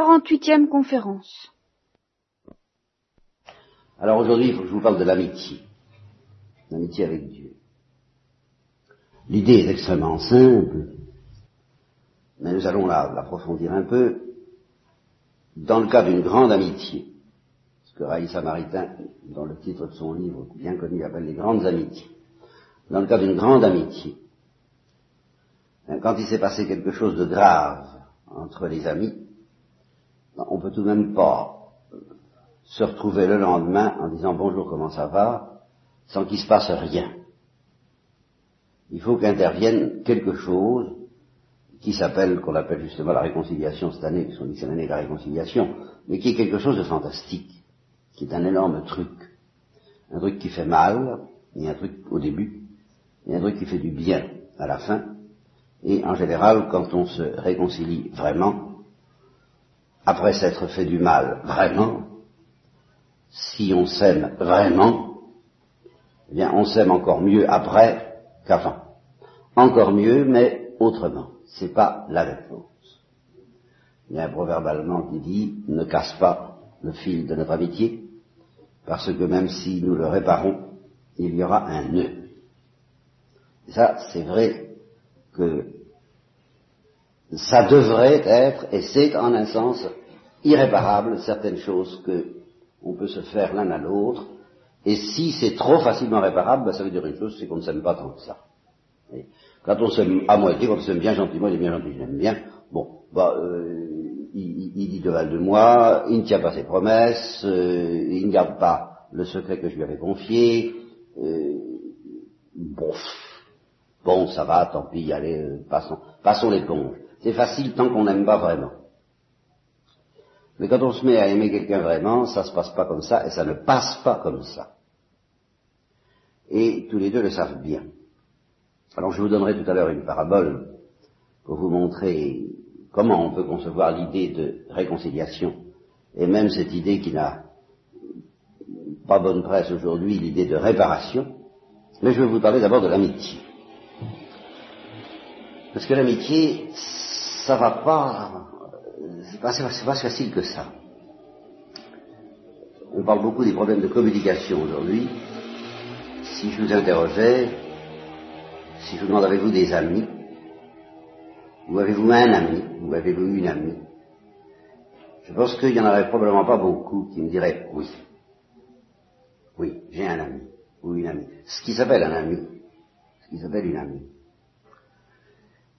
48e conférence. Alors aujourd'hui, il faut que je vous parle de l'amitié. L'amitié avec Dieu. L'idée est extrêmement simple, mais nous allons l'approfondir un peu dans le cadre d'une grande amitié. Ce que Raïssa Maritain, dans le titre de son livre bien connu, appelle les grandes amitiés. Dans le cadre d'une grande amitié, quand il s'est passé quelque chose de grave entre les amis, on peut tout de même pas se retrouver le lendemain en disant bonjour, comment ça va, sans qu'il se passe rien. Il faut qu'intervienne quelque chose qu'on appelle justement la réconciliation cette année, puisqu'on dit que c'est l'année de la réconciliation, mais qui est quelque chose de fantastique, qui est un énorme truc. Un truc qui fait mal, et un truc au début, et un truc qui fait du bien à la fin. Et en général, quand on se réconcilie vraiment, après s'être fait du mal vraiment, si on s'aime vraiment, eh bien on s'aime encore mieux après qu'avant. Encore mieux, mais autrement. C'est pas la même chose. Il y a un proverbe allemand qui dit « Ne casse pas le fil de notre amitié, parce que même si nous le réparons, il y aura un nœud. » Et ça, c'est vrai que ça devrait être, et c'est en un sens irréparable, certaines choses que on peut se faire l'un à l'autre, et si c'est trop facilement réparable, ça veut dire une chose, c'est qu'on ne s'aime pas tant que ça. Et quand on s'aime à moitié, quand on s'aime bien gentiment, il est bien gentil, je l'aime bien, il dit de mal de moi, il ne tient pas ses promesses, il ne garde pas le secret que je lui avais confié, bon, ça va, tant pis, allez, passons l'éponge. C'est facile tant qu'on n'aime pas vraiment. Mais quand on se met à aimer quelqu'un vraiment, ça se passe pas comme ça, et ça ne passe pas comme ça. Et tous les deux le savent bien. Alors je vous donnerai tout à l'heure une parabole pour vous montrer comment on peut concevoir l'idée de réconciliation, et même cette idée qui n'a pas bonne presse aujourd'hui, l'idée de réparation. Mais je vais vous parler d'abord de l'amitié. Parce que l'amitié, ça va pas, c'est pas si facile que ça. On parle beaucoup des problèmes de communication aujourd'hui. Si je vous interrogeais, si je vous demande avez-vous des amis, ou avez-vous un ami, ou avez-vous une amie, je pense qu'il y en aurait probablement pas beaucoup qui me diraient oui. Oui, j'ai un ami, ou une amie. Ce qui s'appelle un ami, ce qui s'appelle une amie.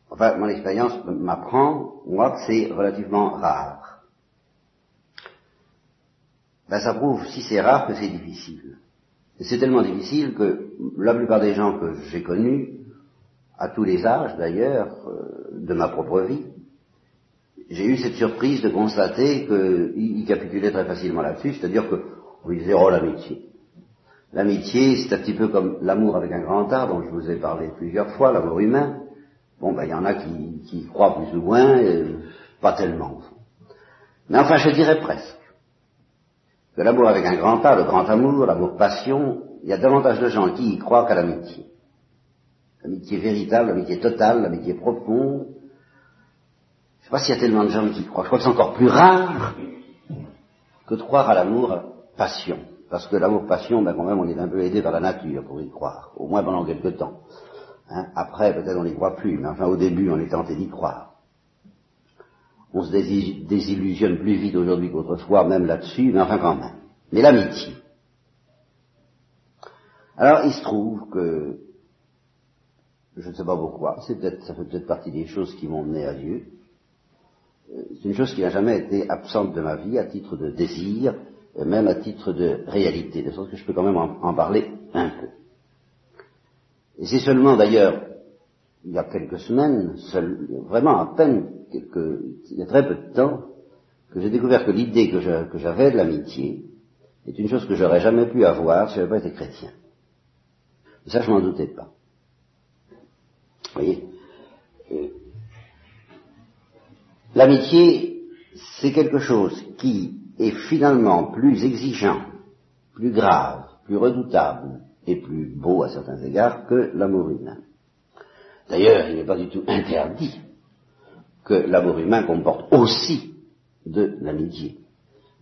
Enfin, mon expérience m'apprend, moi, que c'est relativement rare. Ça prouve, si c'est rare, que c'est difficile. Et c'est tellement difficile que la plupart des gens que j'ai connus, à tous les âges d'ailleurs, de ma propre vie, j'ai eu cette surprise de constater qu'ils capitulaient très facilement là-dessus, c'est-à-dire qu'ils disaient « Oh, l'amitié !» L'amitié, c'est un petit peu comme l'amour avec un grand A, dont je vous ai parlé plusieurs fois, l'amour humain. Il y en a qui croient plus ou moins, pas tellement. Mais enfin, je dirais presque que l'amour avec un grand A, le grand amour, l'amour passion, il y a davantage de gens qui y croient qu'à l'amitié. L'amitié véritable, l'amitié totale, l'amitié profonde. Je ne sais pas s'il y a tellement de gens qui y croient. Je crois que c'est encore plus rare que de croire à l'amour passion. Parce que l'amour passion, quand même, on est un peu aidé par la nature pour y croire, au moins pendant quelque temps. Après, peut-être on n'y croit plus, mais enfin au début, on est tenté d'y croire. On se désillusionne plus vite aujourd'hui qu'autrefois, même là-dessus, mais enfin quand même. Mais l'amitié. Alors, il se trouve que, je ne sais pas pourquoi, ça fait peut-être partie des choses qui m'ont mené à Dieu. C'est une chose qui n'a jamais été absente de ma vie, à titre de désir, et même à titre de réalité, de sorte que je peux quand même en parler un peu. Et c'est seulement d'ailleurs, il y a quelques semaines, vraiment à peine, il y a très peu de temps, que j'ai découvert que l'idée que j'avais de l'amitié est une chose que j'aurais jamais pu avoir si je n'avais pas été chrétien. Et ça, je m'en doutais pas. Vous voyez, l'amitié, c'est quelque chose qui est finalement plus exigeant, plus grave, plus redoutable, et plus beau à certains égards que l'amour humain. D'ailleurs, il n'est pas du tout interdit que l'amour humain comporte aussi de l'amitié.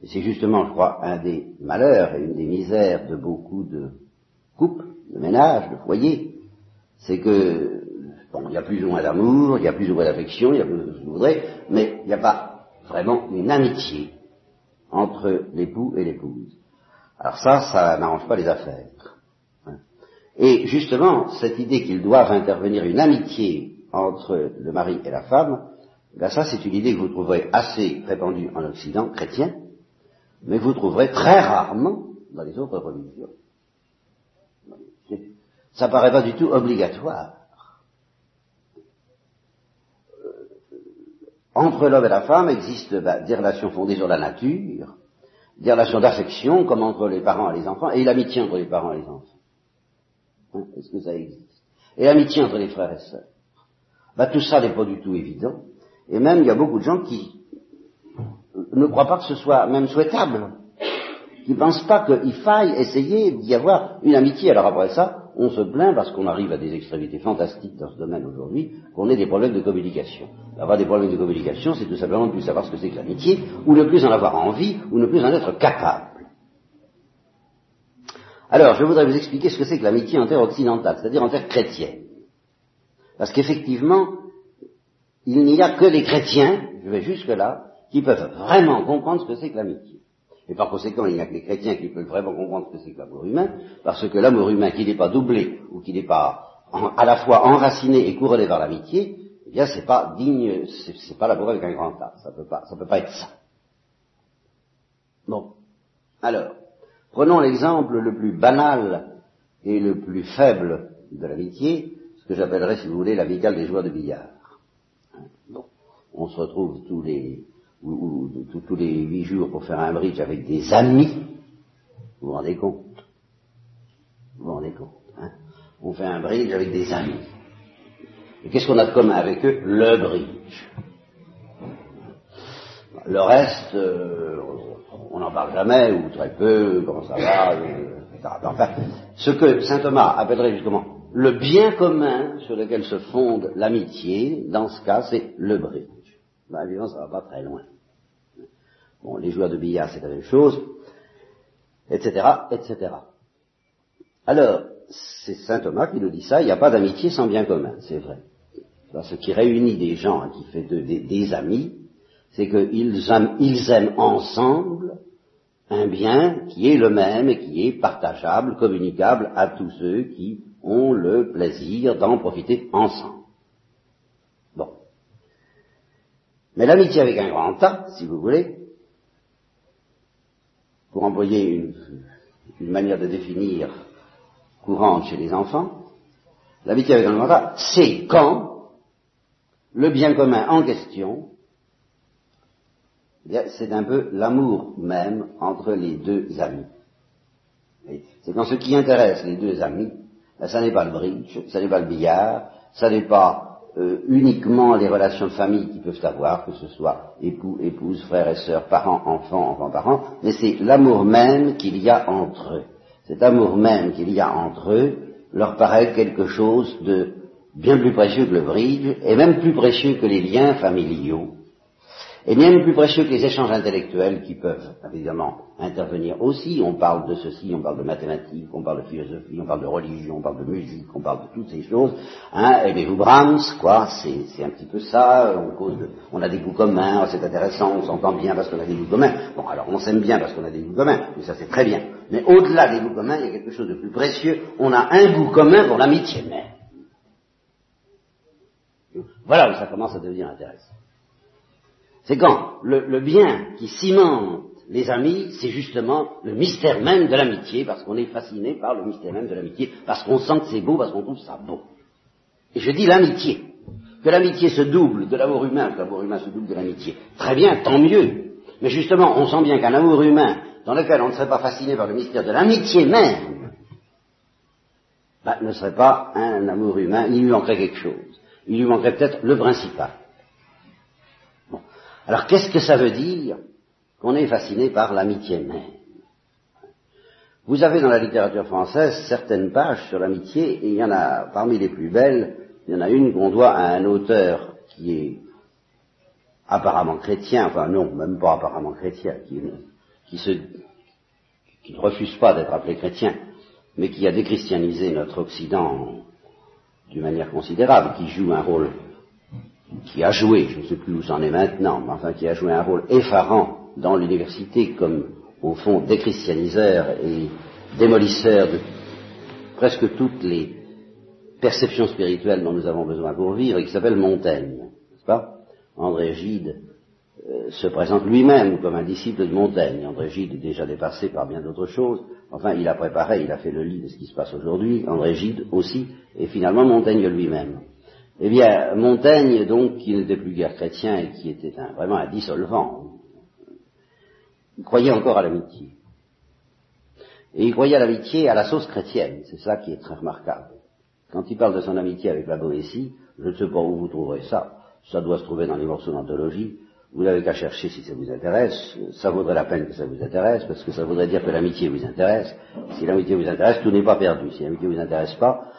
Et c'est justement, je crois, un des malheurs et une des misères de beaucoup de couples, de ménages, de foyers, c'est que, bon, il y a plus ou moins d'amour, il y a plus ou moins d'affection, il y a plus de ce que vous voudrez, mais il n'y a pas vraiment une amitié entre l'époux et l'épouse. Alors ça n'arrange pas les affaires. Et justement, cette idée qu'il doit intervenir une amitié entre le mari et la femme, ben ça c'est une idée que vous trouverez assez répandue en Occident chrétien, mais vous trouverez très rarement dans les autres religions. Ça paraît pas du tout obligatoire. Entre l'homme et la femme existent des relations fondées sur la nature, des relations d'affection comme entre les parents et les enfants, et l'amitié entre les parents et les enfants. Hein, est-ce que ça existe? Et l'amitié entre les frères et sœurs. Tout ça n'est pas du tout évident, et même il y a beaucoup de gens qui ne croient pas que ce soit même souhaitable, qui ne pensent pas qu'il faille essayer d'y avoir une amitié. Alors après ça, on se plaint parce qu'on arrive à des extrémités fantastiques dans ce domaine aujourd'hui, qu'on ait des problèmes de communication. Avoir des problèmes de communication, c'est tout simplement de ne plus savoir ce que c'est que l'amitié, ou ne plus en avoir envie, ou ne plus en être capable. Alors, je voudrais vous expliquer ce que c'est que l'amitié en terre occidentale, c'est-à-dire en terre chrétienne. Parce qu'effectivement, il n'y a que les chrétiens, je vais jusque-là, qui peuvent vraiment comprendre ce que c'est que l'amitié. Et par conséquent, il n'y a que les chrétiens qui peuvent vraiment comprendre ce que c'est que l'amour humain, parce que l'amour humain, qui n'est pas doublé, ou qui n'est pas à la fois enraciné et couronné par l'amitié, eh bien, c'est pas digne, c'est pas l'amour avec un grand A. Ça peut pas être ça. Bon. Alors, prenons l'exemple le plus banal et le plus faible de l'amitié, ce que j'appellerais, si vous voulez, l'amicale des joueurs de billard. Bon. On se retrouve tous les 8 jours pour faire un bridge avec des amis, vous vous rendez compte? Hein? On fait un bridge avec des amis. Et qu'est-ce qu'on a de commun avec eux? Le bridge. Le reste, on n'en parle jamais, ou très peu, comment ça va, etc. Enfin, ce que Saint Thomas appellerait justement le bien commun sur lequel se fonde l'amitié, dans ce cas, c'est le bridge. Évidemment, ça ne va pas très loin. Bon, les joueurs de billard, c'est la même chose, etc., etc. Alors, c'est Saint Thomas qui nous dit ça, il n'y a pas d'amitié sans bien commun, c'est vrai. Alors, ce qui réunit des gens, qui fait des amis, c'est qu'ils aiment ensemble un bien qui est le même et qui est partageable, communicable à tous ceux qui ont le plaisir d'en profiter ensemble. Bon. Mais l'amitié avec un grand A, si vous voulez, pour employer une manière de définir courante chez les enfants, l'amitié avec un grand A, c'est quand le bien commun en question, eh bien, c'est un peu l'amour même entre les deux amis. C'est quand ce qui intéresse les deux amis, ça n'est pas le bridge, ça n'est pas le billard, ça n'est pas uniquement les relations de famille qui peuvent avoir, que ce soit époux, épouse, frère et sœur, parents, enfants, enfants-parents, mais c'est l'amour même qu'il y a entre eux. Cet amour même qu'il y a entre eux leur paraît quelque chose de bien plus précieux que le bridge, et même plus précieux que les liens familiaux, et même plus précieux que les échanges intellectuels qui peuvent évidemment intervenir aussi. On parle de ceci, on parle de mathématiques, on parle de philosophie, on parle de religion, on parle de musique, on parle de toutes ces choses. Hein, aimez-vous Brahms, quoi, c'est un petit peu ça, on a des goûts communs, c'est intéressant, on s'entend bien parce qu'on a des goûts communs. Bon, alors on s'aime bien parce qu'on a des goûts communs, mais ça c'est très bien. Mais au-delà des goûts communs, il y a quelque chose de plus précieux, on a un goût commun pour l'amitié même. Voilà où ça commence à devenir intéressant. C'est quand le bien qui cimente les amis, c'est justement le mystère même de l'amitié, parce qu'on est fasciné par le mystère même de l'amitié, parce qu'on sent que c'est beau, parce qu'on trouve ça beau. Et je dis l'amitié. Que l'amitié se double de l'amour humain, que l'amour humain se double de l'amitié. Très bien, tant mieux. Mais justement, on sent bien qu'un amour humain, dans lequel on ne serait pas fasciné par le mystère de l'amitié même, ne serait pas un amour humain, il lui manquerait quelque chose. Il lui manquerait peut-être le principal. Alors, qu'est-ce que ça veut dire qu'on est fasciné par l'amitié même? Vous avez dans la littérature française certaines pages sur l'amitié, et il y en a, parmi les plus belles, il y en a une qu'on doit à un auteur qui est apparemment chrétien, enfin non, même pas apparemment chrétien, qui ne refuse pas d'être appelé chrétien, mais qui a déchristianisé notre Occident d'une manière considérable, qui joue un rôle, qui a joué, je ne sais plus où c'en est maintenant, mais enfin qui a joué un rôle effarant dans l'université comme, au fond, déchristianiseur et démolisseur de presque toutes les perceptions spirituelles dont nous avons besoin pour vivre, et qui s'appelle Montaigne, n'est-ce pas ? André Gide se présente lui-même comme un disciple de Montaigne. André Gide est déjà dépassé par bien d'autres choses. Enfin, il a préparé, il a fait le lit de ce qui se passe aujourd'hui. André Gide aussi, et finalement Montaigne lui-même. Eh bien, Montaigne, donc, qui n'était plus guère chrétien et qui était vraiment un dissolvant, il croyait encore à l'amitié. Et il croyait à l'amitié à la sauce chrétienne. C'est ça qui est très remarquable. Quand il parle de son amitié avec la Boétie, je ne sais pas où vous trouverez ça. Ça doit se trouver dans les morceaux d'anthologie. Vous n'avez qu'à chercher si ça vous intéresse. Ça vaudrait la peine que ça vous intéresse, parce que ça voudrait dire que l'amitié vous intéresse. Si l'amitié vous intéresse, tout n'est pas perdu. Si l'amitié vous intéresse pas,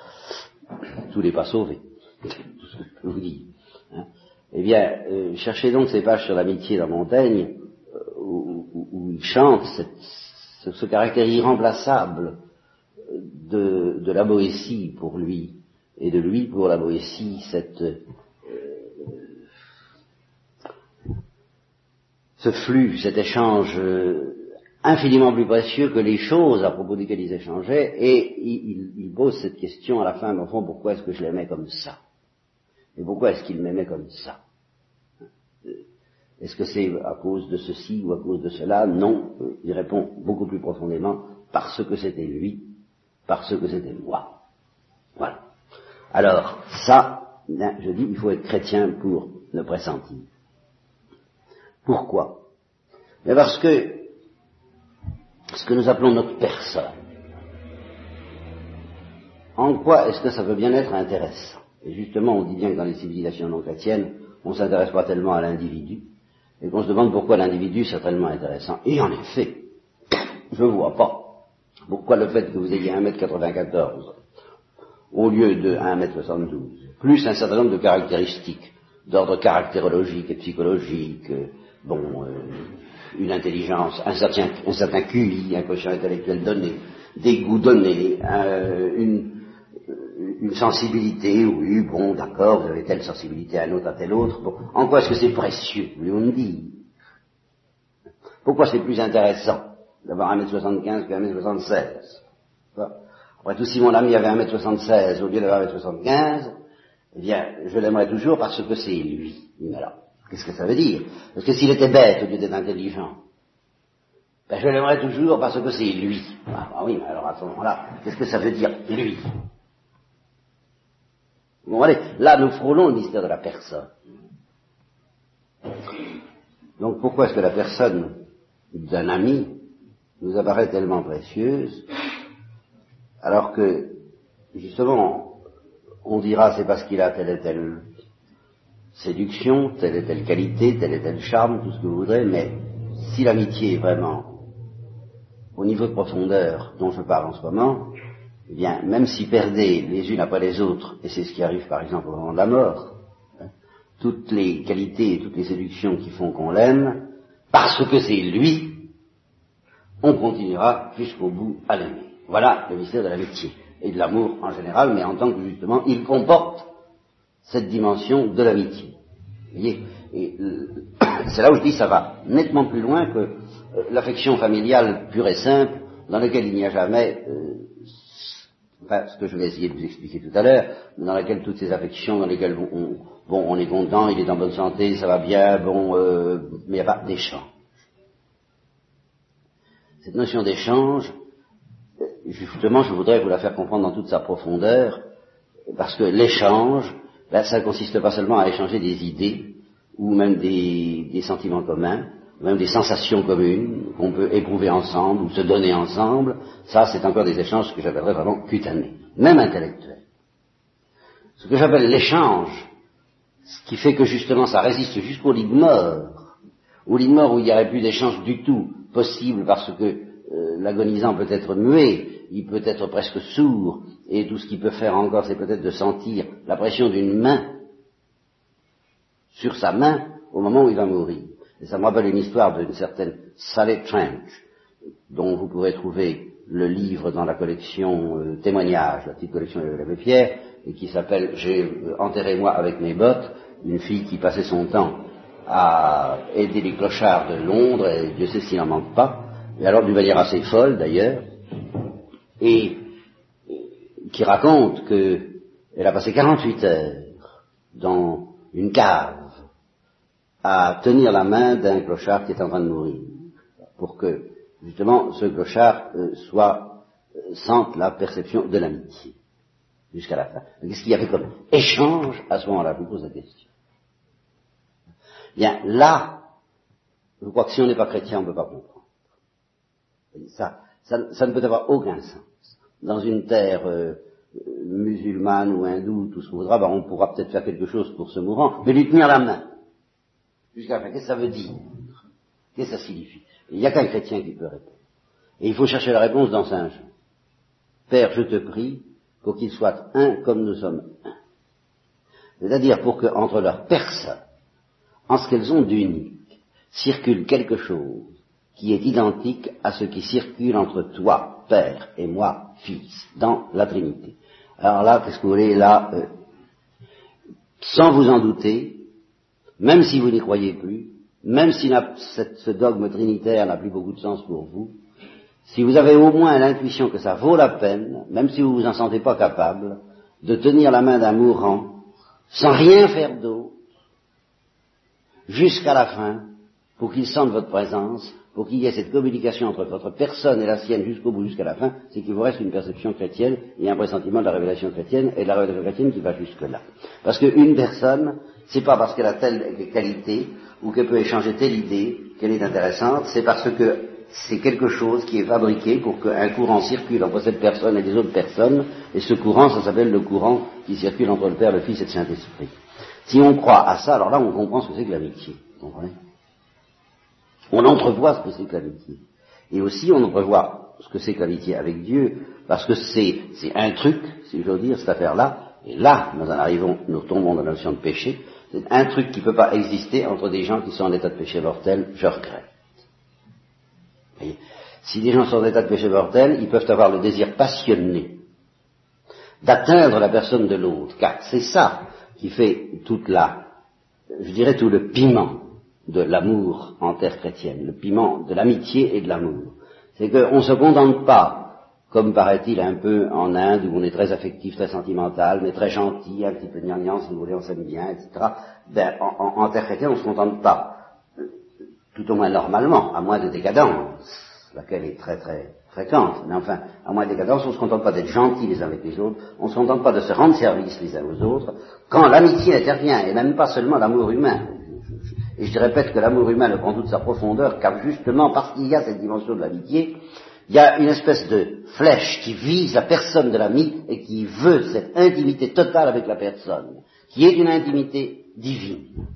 tout n'est pas sauvé. Tout ce que je vous dis. Hein? Eh bien, cherchez donc ces pages sur l'amitié dans Montaigne, où il chante ce caractère irremplaçable de la Boétie pour lui, et de lui pour la Boétie, ce flux, cet échange infiniment plus précieux que les choses à propos desquelles ils échangeaient, et il pose cette question à la fin, mais au fond, pourquoi est-ce que je l'aimais comme ça? Et pourquoi est-ce qu'il m'aimait comme ça? Est-ce que c'est à cause de ceci ou à cause de cela? Non, il répond beaucoup plus profondément, parce que c'était lui, parce que c'était moi. Voilà. Alors, ça, je dis, il faut être chrétien pour le pressentir. Pourquoi? Mais parce que ce que nous appelons notre personne, en quoi est-ce que ça peut bien être intéressant? Et justement, on dit bien que dans les civilisations non chrétiennes, on ne s'intéresse pas tellement à l'individu, et qu'on se demande pourquoi l'individu c'est tellement intéressant. Et en effet, je ne vois pas pourquoi le fait que vous ayez 1m94 au lieu de 1m72, plus un certain nombre de caractéristiques, d'ordre caractérologique et psychologique, une intelligence, un certain QI, un quotient intellectuel donné, des goûts donnés, une sensibilité, oui, bon, d'accord, vous avez telle sensibilité à tel autre, bon, en quoi est-ce que c'est précieux, voulez-vous me dire? Pourquoi c'est plus intéressant d'avoir 1m75 que 1m76? Après tout, si mon ami avait 1m76 au lieu d'avoir 1m75, eh bien, je l'aimerais toujours parce que c'est lui. Mais alors, qu'est-ce que ça veut dire? Parce que s'il était bête au lieu d'être intelligent, ben je l'aimerais toujours parce que c'est lui. Ah oui, mais alors à ce moment-là, qu'est-ce que ça veut dire, lui? Vous comprenez? Là, nous frôlons le mystère de la personne. Donc, pourquoi est-ce que la personne d'un ami nous apparaît tellement précieuse, alors que, justement, on dira c'est parce qu'il a telle et telle séduction, telle et telle qualité, tel et tel charme, tout ce que vous voudrez, mais si l'amitié est vraiment au niveau de profondeur dont je parle en ce moment, eh bien, même si perdez les unes après les autres, et c'est ce qui arrive par exemple au moment de la mort, toutes les qualités et toutes les séductions qui font qu'on l'aime, parce que c'est lui, on continuera jusqu'au bout à l'aimer. Voilà le mystère de l'amitié. Et de l'amour en général, mais en tant que justement, il comporte cette dimension de l'amitié. Vous voyez, et c'est là où je dis ça va nettement plus loin que l'affection familiale pure et simple, dans laquelle il n'y a jamais, enfin, ce que je vais essayer de vous expliquer tout à l'heure, dans laquelle toutes ces affections, dans lesquelles on est content, il est en bonne santé, ça va bien, mais il n'y a pas d'échange. Cette notion d'échange, justement, je voudrais vous la faire comprendre dans toute sa profondeur, parce que l'échange, là, ça ne consiste pas seulement à échanger des idées, ou même des sentiments communs, même des sensations communes, qu'on peut éprouver ensemble, ou se donner ensemble. Ça, c'est encore des échanges que j'appellerais vraiment cutanés, même intellectuels. Ce que j'appelle l'échange, ce qui fait que justement ça résiste jusqu'au lit de mort, au lit de mort où il n'y aurait plus d'échange du tout possible, parce que l'agonisant peut être muet, il peut être presque sourd, et tout ce qu'il peut faire encore, c'est peut-être de sentir la pression d'une main sur sa main, au moment où il a mouru. Et ça me rappelle une histoire d'une certaine Sally Trench, dont vous pourrez trouver le livre dans la collection Témoignages, la petite collection de l'abbé Pierre, et qui s'appelle « J'ai enterré moi avec mes bottes », une fille qui passait son temps à aider les clochards de Londres, et Dieu sait s'il n'en manque pas, et alors d'une manière assez folle d'ailleurs, et qui raconte qu'elle a passé 48 heures dans une cave à tenir la main d'un clochard qui est en train de mourir, pour que justement ce clochard sente la perception de l'amitié jusqu'à la fin. Qu'est-ce qu'il y avait comme échange à ce moment-là? Je vous pose la question. Bien, là, je crois que si on n'est pas chrétien, on ne peut pas comprendre. Ça ne peut avoir aucun sens. Dans une terre musulmane ou hindoue, tout ce qu'on voudra, on pourra peut-être faire quelque chose pour ce mourant, mais lui tenir la main jusqu'à la fin, qu'est-ce que ça veut dire? Qu'est-ce que ça signifie? Il n'y a qu'un chrétien qui peut répondre. Et il faut chercher la réponse dans Saint-Jean. Père, je te prie pour qu'ils soient un comme nous sommes un. C'est-à-dire pour que, entre leurs personnes, en ce qu'elles ont d'unique, circule quelque chose qui est identique à ce qui circule entre toi, Père, et moi, Fils, dans la Trinité. Alors là, qu'est-ce que vous voulez? Là, sans vous en douter, même si vous n'y croyez plus, même si ce dogme trinitaire n'a plus beaucoup de sens pour vous, si vous avez au moins l'intuition que ça vaut la peine, même si vous ne vous en sentez pas capable, de tenir la main d'un mourant, sans rien faire d'autre, jusqu'à la fin, pour qu'il sente votre présence, pour qu'il y ait cette communication entre votre personne et la sienne jusqu'au bout, jusqu'à la fin, c'est qu'il vous reste une perception chrétienne et un pressentiment de la révélation chrétienne et de la révélation chrétienne qui va jusque-là. Parce qu'une personne, c'est pas parce qu'elle a telle qualité ou qu'elle peut échanger telle idée qu'elle est intéressante, c'est parce que c'est quelque chose qui est fabriqué pour qu'un courant circule entre cette personne et les autres personnes, et ce courant, ça s'appelle le courant qui circule entre le Père, le Fils et le Saint-Esprit. Si on croit à ça, alors là, on comprend ce que c'est que l'amitié, vous comprenez ? On entrevoit ce que c'est que l'amitié. Et aussi, on entrevoit ce que c'est que l'amitié avec Dieu, parce que c'est un truc, si je veux dire, cette affaire-là, et là, nous en arrivons, nous tombons dans la notion de péché, c'est un truc qui ne peut pas exister entre des gens qui sont en état de péché mortel, je regrette. Voyez, si des gens sont en état de péché mortel, ils peuvent avoir le désir passionné d'atteindre la personne de l'autre, car c'est ça qui fait tout le piment de l'amour en terre chrétienne, le piment de l'amitié et de l'amour. C'est qu'on ne se contente pas, comme paraît-il un peu en Inde, où on est très affectif, très sentimental, mais très gentil, un petit peu gnangnan, si vous voulez, on s'aime bien, etc. Ben, en terre chrétienne, on ne se contente pas, tout au moins normalement, à moins de décadence, laquelle est très très fréquente, mais enfin, à moins de décadence, on ne se contente pas d'être gentils les uns avec les autres, on ne se contente pas de se rendre service les uns aux autres, quand l'amitié intervient, et même pas seulement l'amour humain. Et je répète que l'amour humain le prend toute sa profondeur, car justement, parce qu'il y a cette dimension de l'amitié, il y a une espèce de flèche qui vise la personne de l'ami et qui veut cette intimité totale avec la personne, qui est une intimité divine.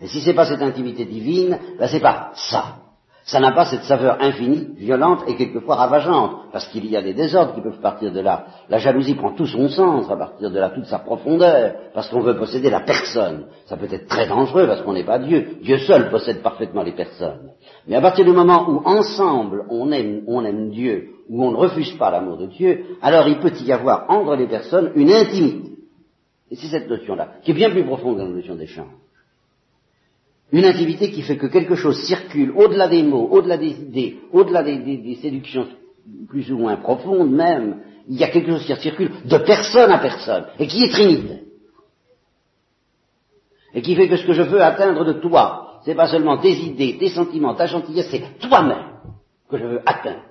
Et si c'est pas cette intimité divine, ben c'est pas ça. Ça n'a pas cette saveur infinie, violente et quelquefois ravageante, parce qu'il y a des désordres qui peuvent partir de là. La jalousie prend tout son sens à partir de là, toute sa profondeur, parce qu'on veut posséder la personne. Ça peut être très dangereux parce qu'on n'est pas Dieu. Dieu seul possède parfaitement les personnes. Mais à partir du moment où ensemble on aime Dieu, où on ne refuse pas l'amour de Dieu, alors il peut y avoir entre les personnes une intimité. Et c'est cette notion-là, qui est bien plus profonde que la notion d'échange. Une intimité qui fait que quelque chose circule au-delà des mots, au-delà des idées, au-delà des séductions plus ou moins profondes même. Il y a quelque chose qui circule de personne à personne et qui est trinitaire. Et qui fait que ce que je veux atteindre de toi, c'est pas seulement tes idées, tes sentiments, ta gentillesse, c'est toi-même que je veux atteindre.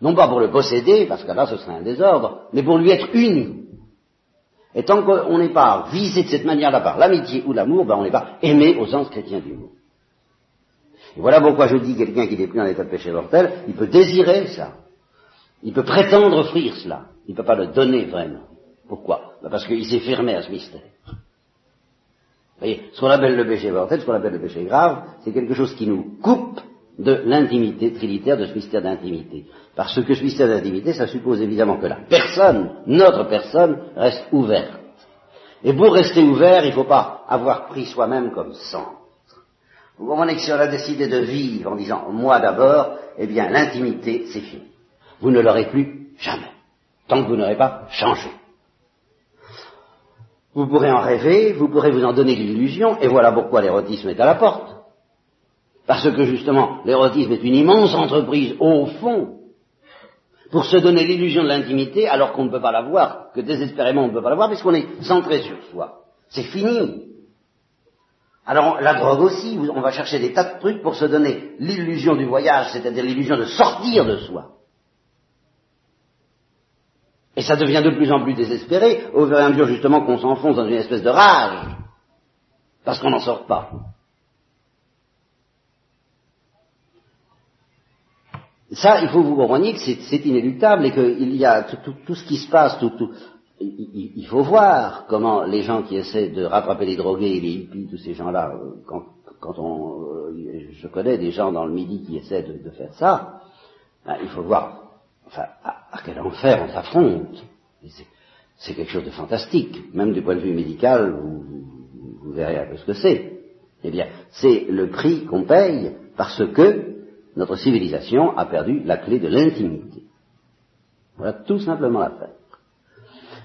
Non pas pour le posséder, parce que là ce serait un désordre, mais pour lui être uni. Et tant qu'on n'est pas visé de cette manière-là par l'amitié ou l'amour, ben on n'est pas aimé au sens chrétien du mot. Et voilà pourquoi je dis quelqu'un qui n'est plus en état de péché mortel, il peut désirer ça. Il peut prétendre offrir cela. Il ne peut pas le donner vraiment. Pourquoi? Ben parce qu'il s'est fermé à ce mystère. Vous voyez, ce qu'on appelle le péché mortel, ce qu'on appelle le péché grave, c'est quelque chose qui nous coupe de l'intimité trinitaire, de ce mystère d'intimité. Parce que ce mystère d'intimité, ça suppose évidemment que la personne, notre personne, reste ouverte. Et pour rester ouvert, il ne faut pas avoir pris soi-même comme centre. Vous comprenez que si on a décidé de vivre en disant « moi d'abord », eh bien l'intimité, c'est fini. Vous ne l'aurez plus jamais, tant que vous n'aurez pas changé. Vous pourrez en rêver, vous pourrez vous en donner l'illusion, et voilà pourquoi l'érotisme est à la porte. Parce que justement, l'érotisme est une immense entreprise, au fond, pour se donner l'illusion de l'intimité, alors qu'on ne peut pas la voir, que désespérément on ne peut pas la voir, puisqu'on est centré sur soi. C'est fini. Alors, la drogue aussi, on va chercher des tas de trucs pour se donner l'illusion du voyage, c'est-à-dire l'illusion de sortir de soi. Et ça devient de plus en plus désespéré, au fur et à mesure justement qu'on s'enfonce dans une espèce de rage, parce qu'on n'en sort pas. Ça, il faut vous compreniez que c'est inéluctable et qu'il y a tout ce qui se passe, il faut voir comment les gens qui essaient de rattraper les drogués et les hippies, tous ces gens-là, je connais des gens dans le Midi qui essaient de faire ça, ben, il faut voir enfin, à quel enfer on s'affronte. C'est quelque chose de fantastique, même du point de vue médical, vous verrez un peu ce que c'est. Eh bien, c'est le prix qu'on paye parce que notre civilisation a perdu la clé de l'intimité. Voilà tout simplement l'affaire.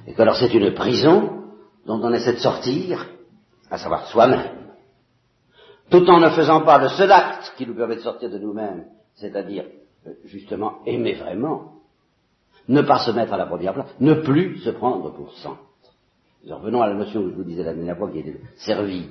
Et que alors c'est une prison dont on essaie de sortir, à savoir soi-même, tout en ne faisant pas le seul acte qui nous permet de sortir de nous-mêmes, c'est-à-dire justement aimer vraiment, ne pas se mettre à la première place, ne plus se prendre pour centre. Nous revenons à la notion que je vous disais la dernière fois qui était de servir,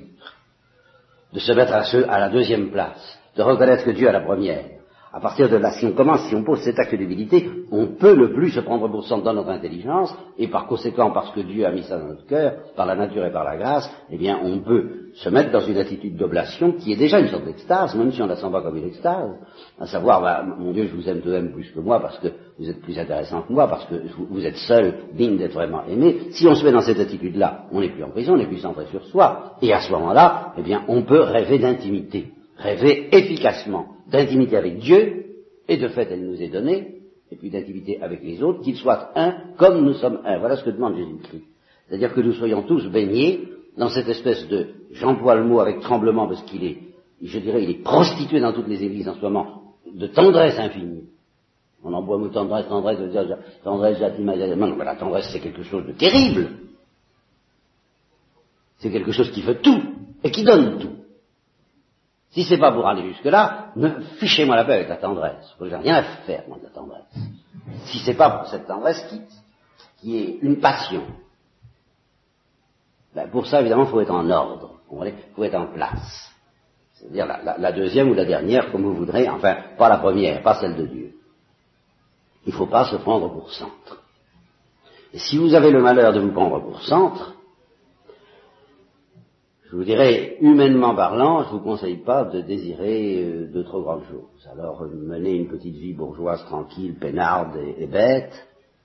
de se mettre à la deuxième place, de reconnaître que Dieu a la première. À partir de là, si on pose cet acte d'humilité, on peut ne plus se prendre pour centre dans notre intelligence, et par conséquent, parce que Dieu a mis ça dans notre cœur, par la nature et par la grâce, eh bien, on peut se mettre dans une attitude d'oblation qui est déjà une sorte d'extase, même si on la sent pas comme une extase, à savoir, bah, mon Dieu, je vous aime de même plus que moi, parce que vous êtes plus intéressant que moi, parce que vous êtes seul, digne d'être vraiment aimé. Si on se met dans cette attitude-là, on n'est plus en prison, on n'est plus centré sur soi, et à ce moment-là, eh bien, on peut rêver d'intimité. Rêver efficacement d'intimité avec Dieu, et de fait elle nous est donnée, et puis d'intimité avec les autres, qu'ils soient un comme nous sommes un. Voilà ce que demande Jésus-Christ. C'est-à-dire que nous soyons tous baignés dans cette espèce de, j'emploie le mot avec tremblement parce qu'il est, je dirais, il est prostitué dans toutes les églises en ce moment, de tendresse infinie. On emploie le mot tendresse, on dit, tendresse, non, mais la tendresse c'est quelque chose de terrible. C'est quelque chose qui veut tout, et qui donne tout. Si c'est pas pour aller jusque-là, fichez-moi la paix avec la tendresse. J'ai rien à faire, moi, de la tendresse. Si c'est pas pour cette tendresse qui est une passion. Ben, pour ça, évidemment, il faut être en ordre. Il faut être en place. C'est-à-dire la deuxième ou la dernière, comme vous voudrez. Enfin, pas la première, pas celle de Dieu. Il faut pas se prendre pour centre. Et si vous avez le malheur de vous prendre pour centre, je vous dirais, humainement parlant, je vous conseille pas de désirer de trop grandes choses. Alors, menez une petite vie bourgeoise, tranquille, peinarde et bête.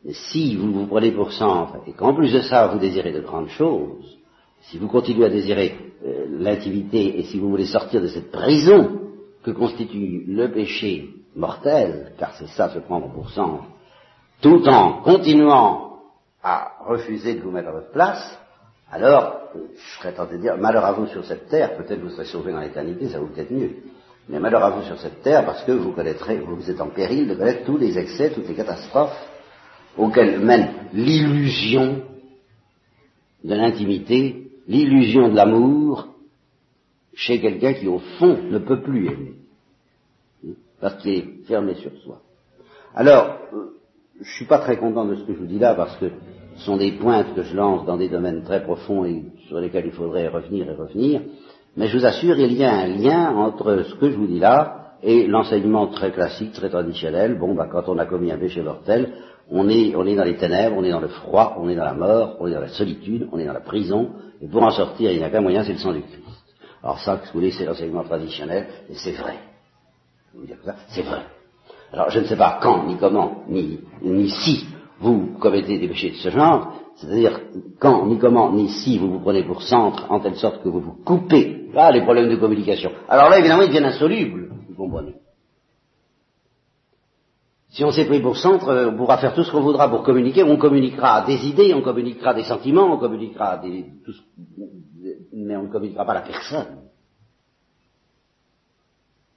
Mais si vous vous prenez pour centre, et qu'en plus de ça, vous désirez de grandes choses, si vous continuez à désirer l'intimité, et si vous voulez sortir de cette prison que constitue le péché mortel, car c'est ça, se prendre pour centre, tout en continuant à refuser de vous mettre à votre place, alors, je serais tenté de dire, malheur à vous sur cette terre, peut-être vous serez sauvé dans l'éternité, ça vaut peut-être mieux. Mais malheur à vous sur cette terre, parce que vous êtes en péril de connaître tous les excès, toutes les catastrophes auxquelles mène l'illusion de l'intimité, l'illusion de l'amour, chez quelqu'un qui, au fond, ne peut plus aimer. Parce qu'il est fermé sur soi. Alors, je suis pas très content de ce que je vous dis là, parce que ce sont des pointes que je lance dans des domaines très profonds et sur lesquels il faudrait revenir. Mais je vous assure, il y a un lien entre ce que je vous dis là et l'enseignement très classique, très traditionnel. Bon, bah, quand on a commis un péché mortel, on est dans les ténèbres, on est dans le froid, on est dans la mort, on est dans la solitude, on est dans la prison. Et pour en sortir, il n'y a qu'un moyen, c'est le sang du Christ. Alors ça, que vous voulez, c'est l'enseignement traditionnel, et c'est vrai. Je vais vous dire ça, c'est vrai. Alors je ne sais pas quand, ni comment, ni si vous commettez des péchés de ce genre, c'est-à-dire quand, ni comment, ni si vous vous prenez pour centre, en telle sorte que vous vous coupez, là, les problèmes de communication. Alors là, évidemment, ils deviennent insolubles, vous comprenez. Si on s'est pris pour centre, on pourra faire tout ce qu'on voudra pour communiquer, on communiquera des idées, on communiquera des sentiments, on communiquera des... mais on ne communiquera pas la personne.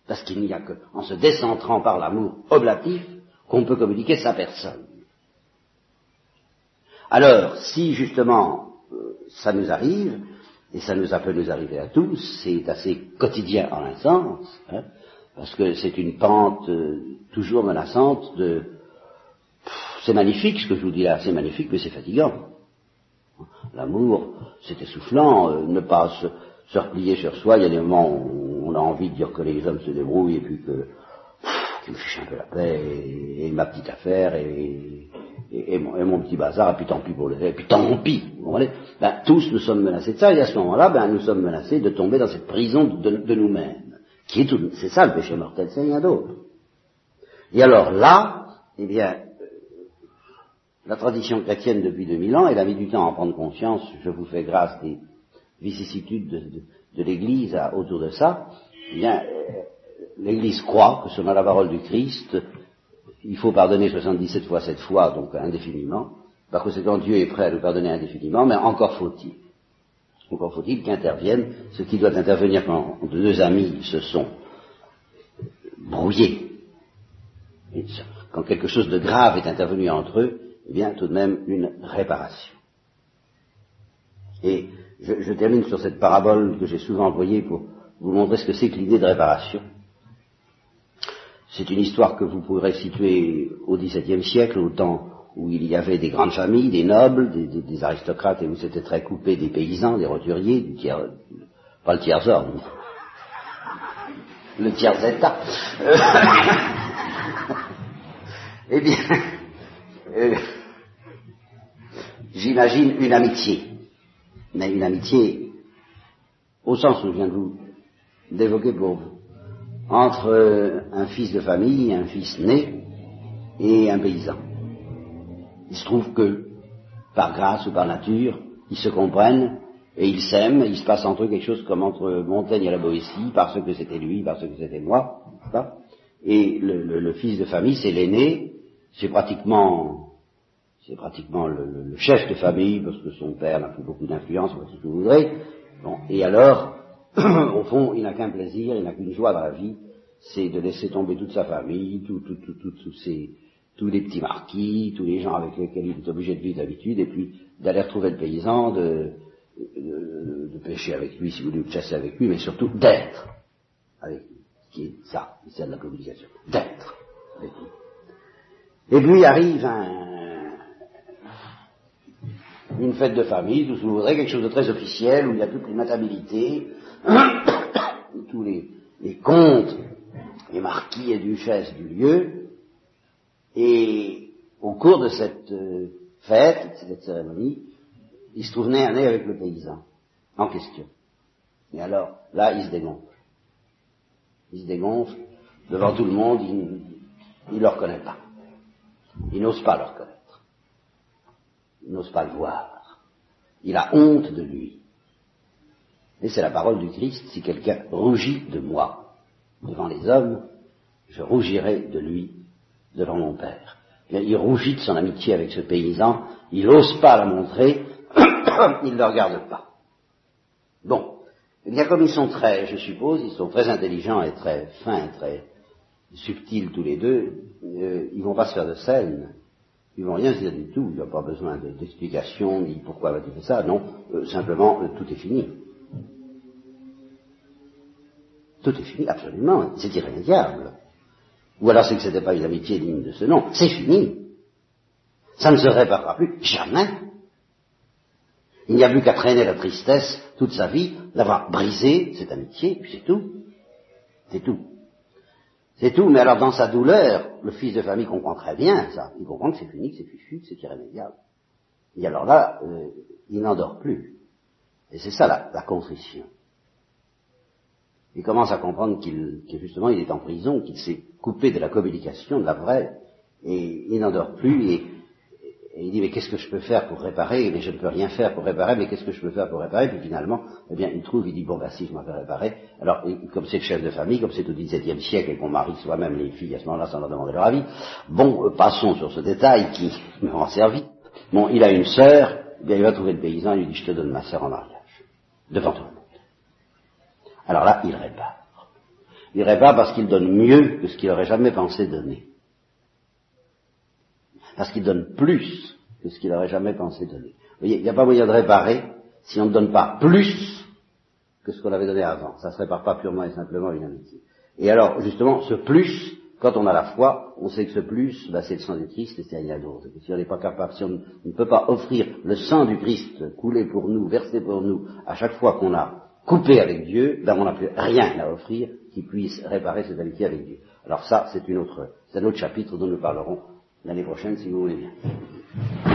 Parce qu'il n'y a que, en se décentrant par l'amour oblatif, qu'on peut communiquer sa personne. Alors, si justement, ça nous arrive, et ça peut nous arriver à tous, c'est assez quotidien en un sens, hein, parce que c'est une pente toujours menaçante de... c'est magnifique ce que je vous dis là, c'est magnifique, mais c'est fatigant. L'amour, c'est essoufflant, ne pas se replier sur soi, il y a des moments où on a envie de dire que les hommes se débrouillent et puis qu'ils me fichent un peu la paix et ma petite affaire et mon petit bazar et puis tant pis pour le... et puis tant pis, vous voyez, ben, tous nous sommes menacés de ça et à ce moment-là, ben, nous sommes menacés de tomber dans cette prison de nous-mêmes qui est tout, c'est ça le péché mortel, c'est rien d'autre. Et alors là, eh bien, la tradition chrétienne depuis 2000 ans, elle a mis du temps à en prendre conscience, je vous fais grâce des vicissitudes de l'Église autour de ça, eh bien, l'Église croit que selon la parole du Christ, il faut pardonner 77 fois 7 fois, donc indéfiniment. Par conséquent, Dieu est prêt à nous pardonner indéfiniment, mais encore faut-il. Encore faut-il qu'intervienne ce qui doit intervenir quand deux amis se sont brouillés. Et quand quelque chose de grave est intervenu entre eux, eh bien, tout de même, une réparation. Et je termine sur cette parabole que j'ai souvent employée pour vous montrer ce que c'est que l'idée de réparation. C'est une histoire que vous pourrez situer au XVIIe siècle, au temps où il y avait des grandes familles, des nobles, des aristocrates, et où c'était très coupé des paysans, des roturiers, pas le tiers-ordre, le tiers-état. Eh bien, j'imagine une amitié. Mais une amitié, au sens où je viens de vous d'évoquer pour vous, entre un fils de famille, un fils né, et un paysan. Il se trouve que, par grâce ou par nature, ils se comprennent, et ils s'aiment, et il se passe entre eux quelque chose comme entre Montaigne et la Boétie, parce que c'était lui, parce que c'était moi, ça. Et le fils de famille, c'est l'aîné, c'est pratiquement le chef de famille, parce que son père n'a plus beaucoup d'influence, si vous voudrez. Bon, et alors, au fond, il n'a qu'un plaisir, il n'a qu'une joie dans la vie, c'est de laisser tomber toute sa famille, tous les petits marquis, tous les gens avec lesquels il est obligé de vivre d'habitude, et puis d'aller retrouver le paysan, de pêcher avec lui, si vous voulez, de chasser avec lui, mais surtout d'être avec lui, qui est ça, c'est de la communication, d'être avec lui. Et lui arrive une fête de famille, tout ce que vous voudrez, quelque chose de très officiel, où il n'y a plus que l'immutabilité, tous les comtes, les marquis et duchesses du lieu, et au cours de cette fête, de cette cérémonie, il se trouve nez avec le paysan, en question. Et alors, là, il se dégonfle. Il se dégonfle, devant tout le monde, il ne le reconnaît pas. Il n'ose pas le reconnaître. Il n'ose pas le voir. Il a honte de lui. Et c'est la parole du Christ, si quelqu'un rougit de moi devant les hommes, je rougirai de lui devant mon Père. Il rougit de son amitié avec ce paysan, il n'ose pas la montrer, il ne le regarde pas. Bon, eh bien comme ils sont très, je suppose, ils sont très intelligents et très fins, très subtils tous les deux, ils ne vont pas se faire de scène. Ils vont rien se dire du tout, il n'y a pas besoin d'explication, ni pourquoi va-t-il faire ça, non, simplement, tout est fini. Tout est fini, absolument, c'est irrémédiable. Ou alors c'est que ce n'était pas une amitié digne de ce nom, c'est fini. Ça ne se réparera plus, jamais. Il n'y a plus qu'à traîner la tristesse toute sa vie, d'avoir brisé cette amitié, puis c'est tout. C'est tout. C'est tout, mais alors dans sa douleur, le fils de famille comprend très bien ça. Il comprend que c'est fini, que c'est fichu, que c'est irrémédiable. Et alors là, il n'endort plus. Et c'est ça la contrition. Il commence à comprendre que justement il est en prison, qu'il s'est coupé de la communication, de la vraie, et il n'endort plus, et Et il dit, mais qu'est-ce que je peux faire pour réparer? Mais je ne peux rien faire pour réparer, mais qu'est-ce que je peux faire pour réparer? Puis finalement, eh bien, il trouve, il dit, bon, bah, si je m'en vais réparer. Alors, comme c'est le chef de famille, comme c'est au XVIIe siècle et qu'on marie soi-même les filles à ce moment-là sans leur demander leur avis. Bon, passons sur ce détail qui me rend servi. Bon, il a une sœur, eh bien, il va trouver le paysan et lui dit, je te donne ma sœur en mariage. Devant tout le monde. Alors là, il répare. Il répare parce qu'il donne mieux que ce qu'il aurait jamais pensé donner. Parce qu'il donne plus que ce qu'il n'aurait jamais pensé donner. Vous voyez, il n'y a pas moyen de réparer si on ne donne pas plus que ce qu'on avait donné avant. Ça ne se répare pas purement et simplement une amitié. Et alors, justement, ce plus, quand on a la foi, on sait que ce plus, bah, c'est le sang du Christ et c'est rien d'autre. Si on n'est pas capable, si on ne peut pas offrir le sang du Christ coulé pour nous, versé pour nous, à chaque fois qu'on a coupé avec Dieu, bah, on n'a plus rien à offrir qui puisse réparer cette amitié avec Dieu. Alors ça, c'est un autre chapitre dont nous parlerons l'année prochaine, si vous voulez bien.